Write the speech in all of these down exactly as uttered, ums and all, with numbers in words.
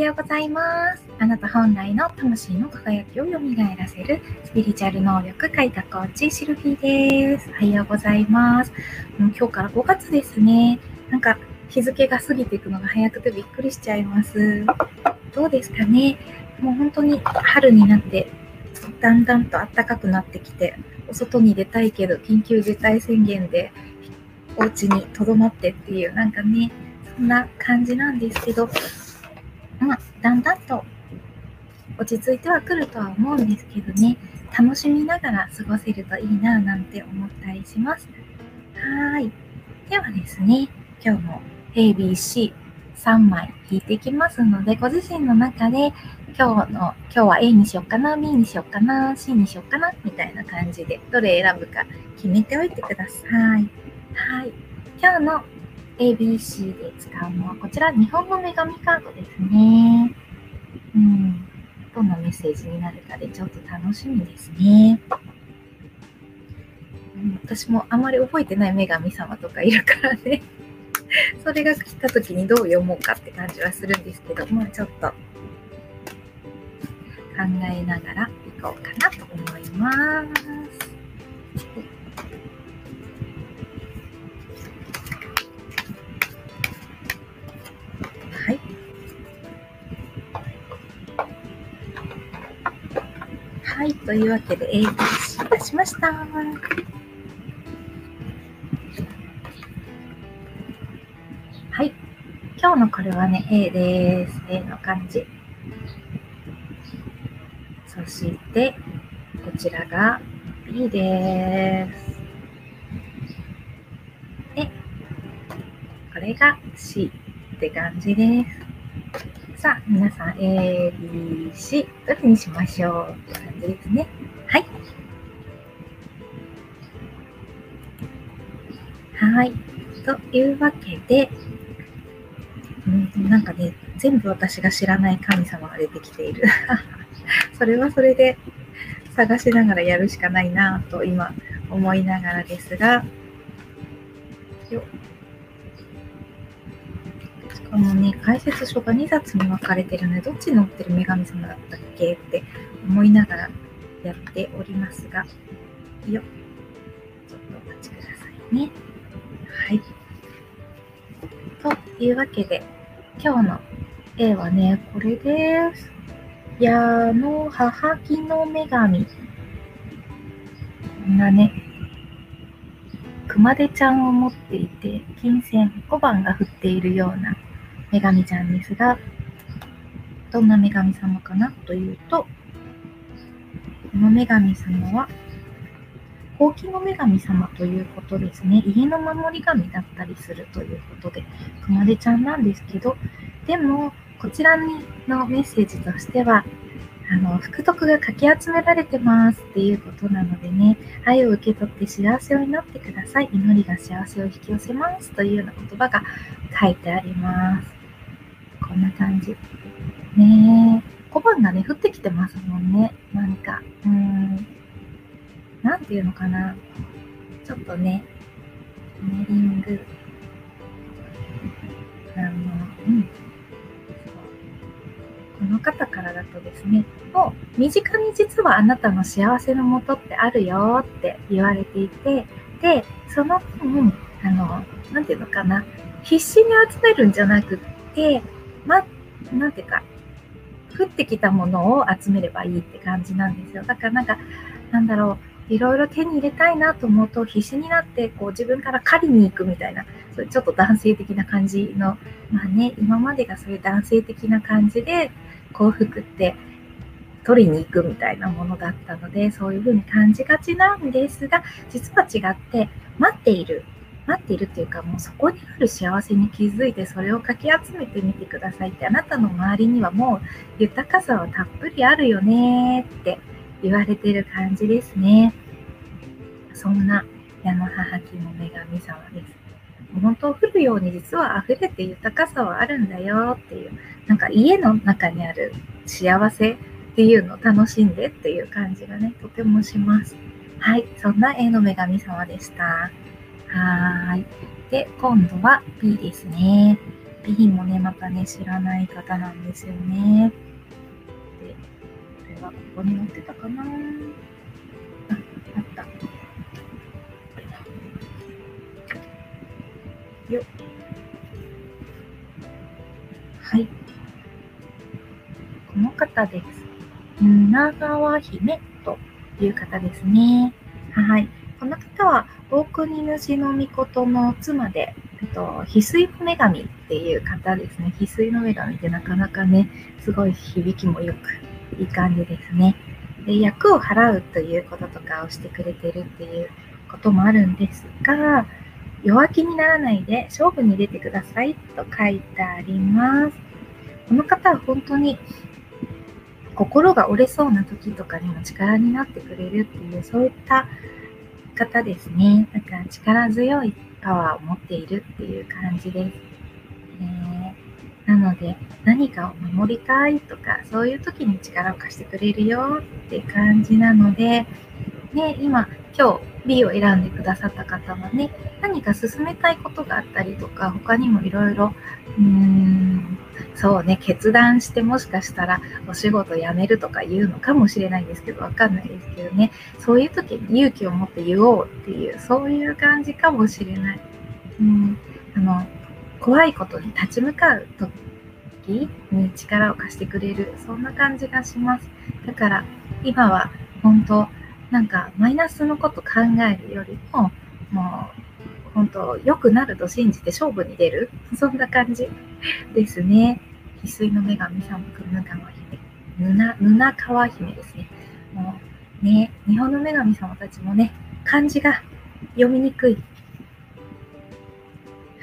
ようございます。あなた本来の魂の輝きをよみがえらせるスピリチュアル能力開拓コーチシルフィーです。おはようございます。もう今日からごがつですね。なんか日付が過ぎていくのが早くてびっくりしちゃいます。どうですかね。もう本当に春になってだんだんと暖かくなってきて、お外に出たいけど緊急事態宣言でお家に留まってっていう、なんかね、そんな感じなんですけど、まあ、だんだんと落ち着いてはくるとは思うんですけどね、楽しみながら過ごせるといいなぁなんて思ったりします。はーい。ではですね、今日も エービーシーさんまい引いていきますので、ご自身の中で今日の、今日は A にしよっかな、B にしよっかな、C にしよっかな、みたいな感じで、どれ選ぶか決めておいてください。はい。今日の エービーシー で使うのは、こちら日本の女神カードですね。うん。どんなメッセージになるかでちょっと楽しみですね。うん、私もあまり覚えてない女神様とかいるからね。それが来た時にどう読もうかって感じはするんですけど、まあちょっと考えながらいこうかなと思います。はい。はい、というわけで エービーシー 出しました。はい。今日のこれはね、A です。A の漢字。そして、こちらが B です。で、これが C って感じです。さあ、皆さん A、B、C、どれにしましょうって感じですね。はい。はい。というわけで、なんかね、全部私が知らない神様が出てきている。それはそれで探しながらやるしかないなぁと今思いながらですが、よしかもね、解説書がにさつに分かれてるので、どっちに載ってる女神様だったっけって思いながらやっておりますが、よちょっとお待ちくださいね。はい。というわけで、今日の絵はね、これです。矢の母木の女神。こんなね、熊手ちゃんを持っていて、金線小判が振っているような女神ちゃんですが、どんな女神様かなというと、この女神様は、ほうきの女神様ということですね。家の守り神だったりするということで、熊手ちゃんなんですけど、でも、こちらのメッセージとしては、あの福徳がかき集められてますっていうことなのでね、愛を受け取って幸せを祈ってください。祈りが幸せを引き寄せますというような言葉が書いてあります。こんな感じ。ねえ、小判がね、降ってきてますもんね。なんか、うーん。なんていうのかな、ちょっとね、ネリング、あの、うん、この方からだとですね、もう身近に実はあなたの幸せのもとってあるよって言われていて、で、その分、あの、なんていうのかな、必死に集めるんじゃなくって、ま、なんていうか、降ってきたものを集めればいいって感じなんですよ。だからなんか、なんだろう、いろいろ手に入れたいなと思うと必死になってこう自分から狩りに行くみたいな、それちょっと男性的な感じの、まあね、今までがそういう男性的な感じで幸福って取りに行くみたいなものだったので、そういうふうに感じがちなんですが、実は違って待っている待っているというか、もうそこにある幸せに気づいてそれをかき集めてみてくださいって、あなたの周りにはもう豊かさはたっぷりあるよねって言われてる感じですね。そんな矢の母木の女神様です。本当降るように実は溢れて豊かさはあるんだよっていう、なんか家の中にある幸せっていうのを楽しんでっていう感じがね、とてもします。はい、そんな絵の女神様でした。はーい。で、今度は B ですね。備品もね、またね、知らない方なんですよね。で、これはここに載ってたかな。あ、あった。これだ。よっ。はい。この方です。七川姫という方ですね。はい。この方は、大国主の御事の妻で、えっと、翡翠の女神っていう方ですね。翡翠の女神ってなかなかね、すごい響きもよく、いい感じですね。で、厄を払うということとかをしてくれてるっていうこともあるんですが、弱気にならないで勝負に出てくださいと書いてあります。この方は本当に、心が折れそうな時とかにも力になってくれるっていう、そういった方ですね。だから力強いパワーを持っているっていう感じです。えー、なので何かを守りたいとかそういう時に力を貸してくれるよって感じなので、ね、今今日 B を選んでくださった方はね、何か進めたいことがあったりとか、他にもいろいろうーんそうね、決断して、もしかしたらお仕事辞めるとか言うのかもしれないんですけど、わかんないですけどね、そういう時に勇気を持って言おうっていう、そういう感じかもしれない。うん、あの怖いことに立ち向かう時に力を貸してくれる、そんな感じがします。だから今は本当なんかマイナスのこと考えるよりも、もう本当良くなると信じて勝負に出る、そんな感じですね。翡翠の女神さんとぬかわ姫、ぬな、ぬなかわ姫ですね。もうね、日本の女神様たちもね、漢字が読みにくい。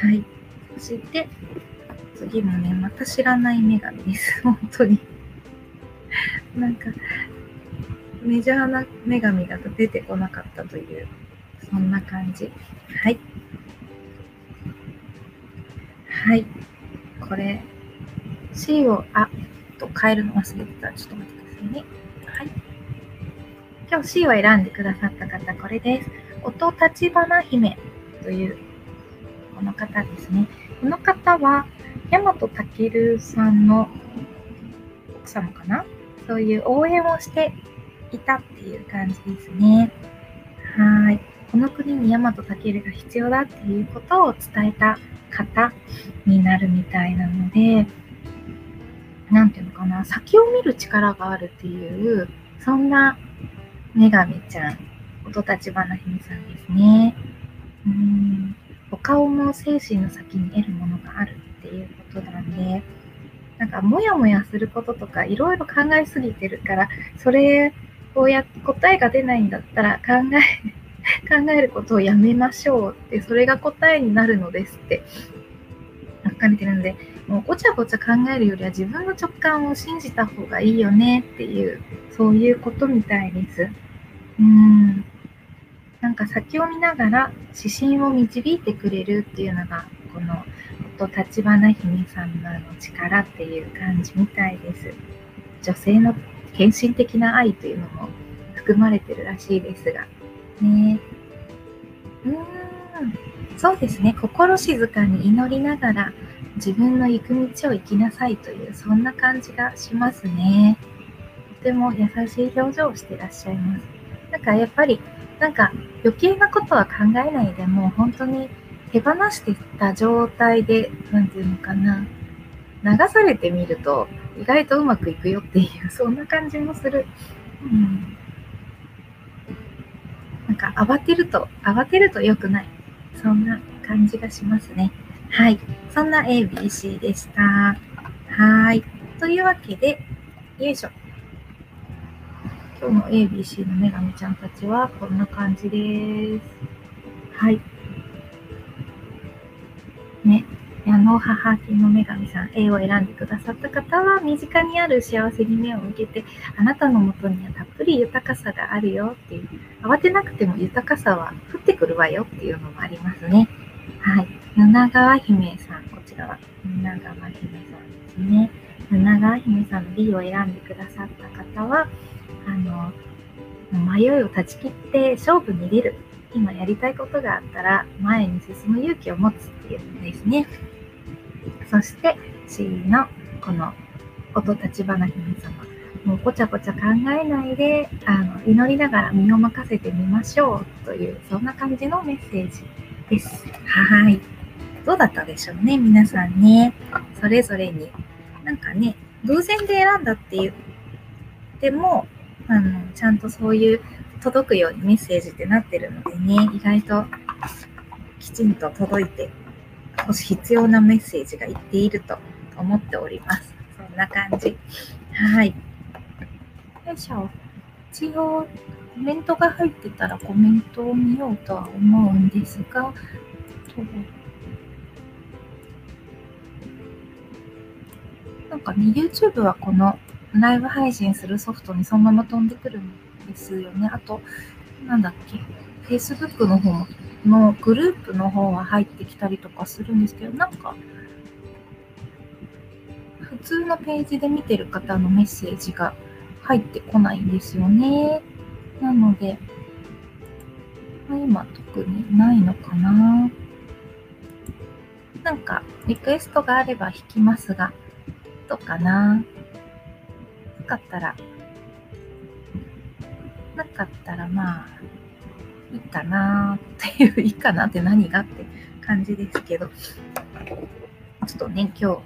はい。そして次もね、また知らない女神です。本当になんかメジャーな女神が出てこなかったという、そんな感じ。はい。はい。これ、C を、あ、と変えるの忘れてた。ちょっと待ってくださいね。はい。今日 C を選んでくださった方、これです。音立花姫という、この方ですね。この方は、大和たけるさんの奥様かな？そういう応援をしていたっていう感じですね。はい。この国に大和たけるが必要だっていうことを伝えた方になるみたいなので、なんていうのかな、先を見る力があるっていう、そんな女神ちゃん、音立花姫さんですね。うーん、お顔も精神の先に得るものがあるっていうことなんで、なんかモヤモヤすることとかいろいろ考えすぎてるから、それをやって答えが出ないんだったら考え考えることをやめましょうって、それが答えになるのですって書かれてるので、もうごちゃごちゃ考えるよりは自分の直感を信じた方がいいよねっていう、そういうことみたいです。うーん、なんか先を見ながら指針を導いてくれるっていうのがこの音立花姫さんの力っていう感じみたいです。女性の献身的な愛というのも含まれてるらしいですが。ね、うーん、そうですね、心静かに祈りながら自分の行く道を行きなさいという、そんな感じがしますね。とても優しい表情をしていらっしゃいます。なんかやっぱりなんか余計なことは考えないで、もう本当に手放してた状態で、なんていうのかな、流されてみると意外とうまくいくよっていう、そんな感じもする。うん、なんか慌てると、慌てると良くない。そんな感じがしますね。はい。そんな エービーシー でした。はい。というわけで、よいしょ。今日の エービーシー の女神ちゃんたちはこんな感じです。はい。ね。矢野母金の女神さん、A を選んでくださった方は、身近にある幸せに目を向けて、あなたのもとにはたっぷり豊かさがあるよっていう、慌てなくても豊かさは降ってくるわよっていうのもありますね。はい。七川姫さん、こちらは七川姫さんですね。七川姫さんの B を選んでくださった方は、あの、迷いを断ち切って勝負に出る。今やりたいことがあったら前に進む勇気を持つっていうんですね。そして C のこの音立花姫様、もうごちゃごちゃ考えないであの祈りながら身を任せてみましょうという、そんな感じのメッセージです。はい、どうだったでしょうね、皆さんね。それぞれになんかね、偶然で選んだって言ってもあのちゃんとそういう届くようにメッセージってなってるのでね、意外ときちんと届いて必要なメッセージがいっていると思っております。そんな感じ。はい、よいしょ。一応コメントが入ってたらコメントを見ようとは思うんですが、なんかね、 YouTube はこのライブ配信するソフトにそのまま飛んでくるんですよね。あとなんだっけ、 Facebook の方のグループの方は入ってきたりとかするんですけど、なんか普通のページで見てる方のメッセージが入ってこないんですよね。なので、まあ、今特にないのかな。なんかリクエストがあれば弾きますが、どうかな。なかったら、なかったらまあいいかなっていう、いいかなって何がって感じですけど、ちょっとね、今日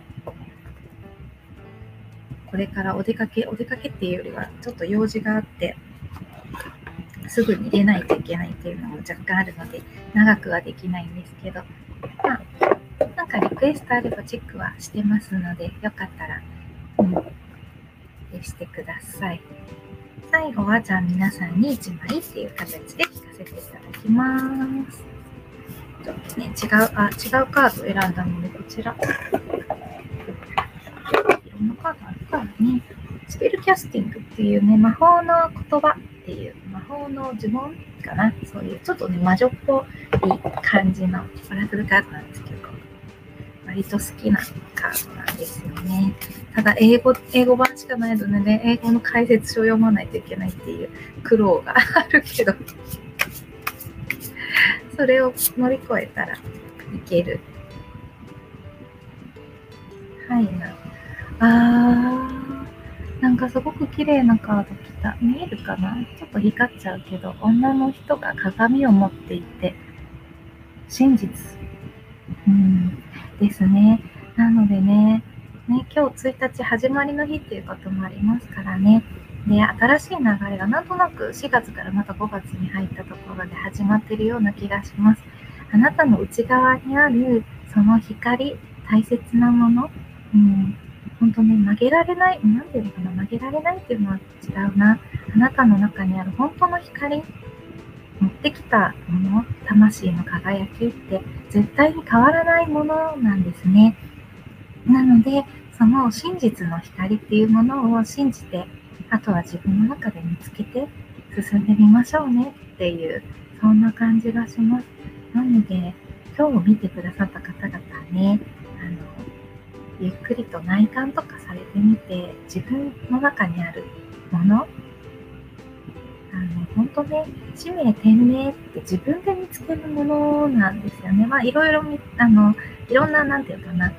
これからお出かけ、お出かけっていうよりはちょっと用事があってすぐに出ないといけないっていうのも若干あるので長くはできないんですけど、まあ、なんかリクエストあればチェックはしてますので、よかったら、うん、してください。最後はじゃあ皆さんにいちまいっていう形で聞かせていただきます。ちょっとね、違う、あ、違うカードを選んだのでこちらカードあるからね、スペルキャスティングっていうね、魔法の言葉っていう、魔法の呪文かな、そういうちょっとね、魔女っぽい感じのオラクルカードなんですけど、割と好きなカードなんですよね。ただ英語、英語版しかないのでね、英語の解説書を読まないといけないっていう苦労があるけどそれを乗り越えたらいける。はいな。あー、なんかすごく綺麗なカード来た。見えるかな？ちょっと光っちゃうけど、女の人が鏡を持っていて、真実、うん、ですね。なのでね、ね、今日ついたち始まりの日っていうこともありますからね。で、新しい流れがなんとなくしがつからまたごがつに入ったところで始まっているような気がします。あなたの内側にあるその光、大切なもの、うん本当ね、曲げられない、なんていうのかな、曲げられないっていうのは違うな。あなたの中にある本当の光、持ってきたもの、魂の輝きって絶対に変わらないものなんですね。なので、その真実の光っていうものを信じて、あとは自分の中で見つけて進んでみましょうねっていう、そんな感じがします。なので、今日見てくださった方々ね、あのゆっくりと内観とかされてみて、自分の中にあるもの、あの本当ね、使命転命って自分で見つけるものなんですよね。まあいろいろあのいろんな、なんていうかな、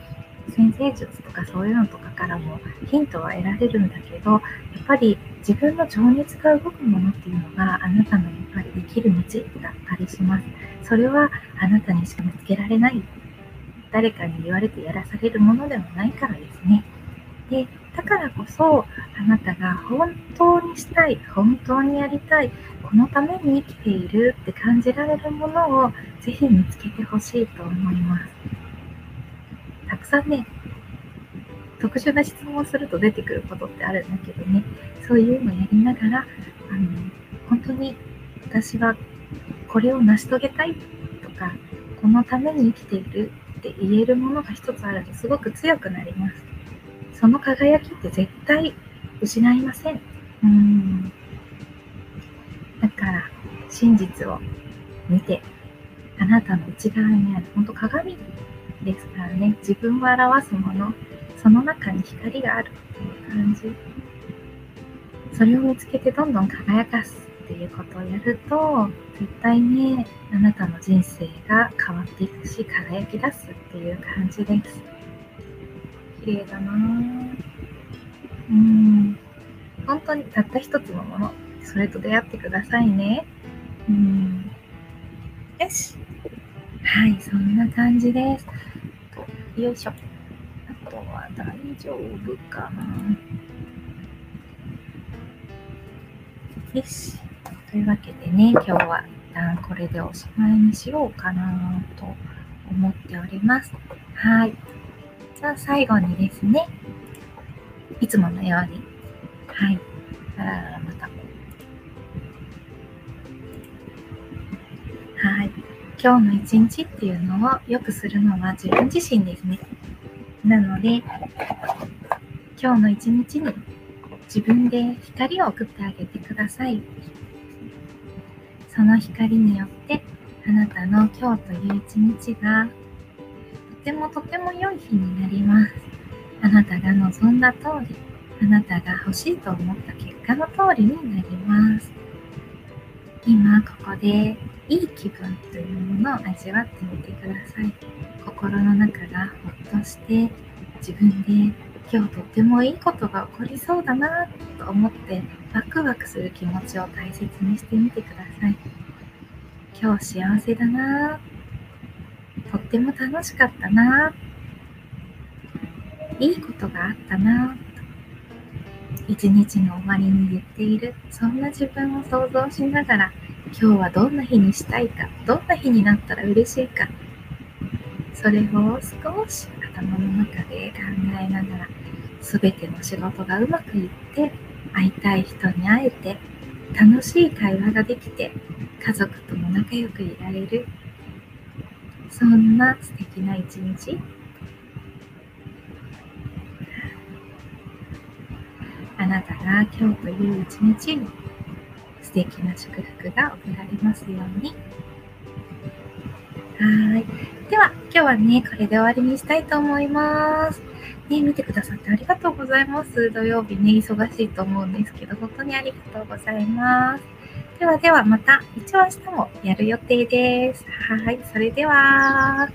占星術とかそういうのとかからもヒントは得られるんだけど、やっぱり自分の情熱が動くものっていうのがあなたのやっぱり生きる道だったりします。それはあなたにしか見つけられない、誰かに言われてやらされるものでもないからですね。で、だからこそあなたが本当にしたい、本当にやりたい、このために生きているって感じられるものをぜひ見つけてほしいと思います。たくさんね、特殊な質問をすると出てくることってあるんだけどね、そういうのをやりながら、あの本当に私はこれを成し遂げたいとか、このために生きているって言えるものが一つあるとすごく強くなります。その輝きって絶対失いません。うん。だから真実を見て、あなたの内側にある本当鏡ですからね、自分を表すもの、その中に光があるっていう感じ。それを見つけてどんどん輝かすっていうことをやると、絶対ね、あなたの人生が変わっていくし、輝き出すっていう感じです。綺麗だなぁ。うん。本当にたった一つのもの。それと出会ってくださいね。うん。よし。はい、そんな感じです。とよいしょ。あとは大丈夫かな。よし。というわけでね、今日は一旦これでおしまいにしようかなと思っております。はい。じゃあ最後にですね、いつものように、はい。あららまた。はい。今日の一日っていうのをよくするのは自分自身ですね。なので、今日の一日に自分で光を送ってあげてください。その光によってあなたの今日という一日がとてもとても良い日になります。あなたが望んだ通り、あなたが欲しいと思った結果の通りになります。今ここでいい気分というものを味わってみてください。心の中がほっとして、自分で今日とてもいいことが起こりそうだなと思ってワクワクする気持ちを大切にしてみてください。今日幸せだな、とっても楽しかったな、いいことがあったな、一日の終わりに言っている、そんな自分を想像しながら、今日はどんな日にしたいか、どんな日になったら嬉しいか、それを少し頭の中で考えながら、すべての仕事がうまくいって、会いたい人に会えて、楽しい会話ができて、家族とも仲良くいられる、そんな素敵な一日。あなたが今日という一日に素敵な祝福が贈られますように。はい。では今日はね、これで終わりにしたいと思います。ね、見てくださってありがとうございます。土曜日ね、忙しいと思うんですけど、本当にありがとうございます。ではではまた、一応明日もやる予定です。はい、それでは。